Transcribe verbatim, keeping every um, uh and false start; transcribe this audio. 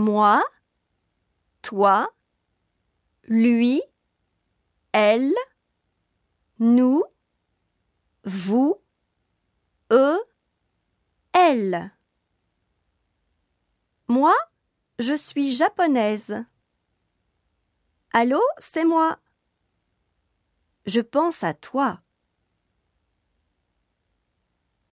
moi, toi, lui, elle, nous, vous, eux, elle. Moi, je suis japonaise. Allô, c'est moi. Je pense à toi.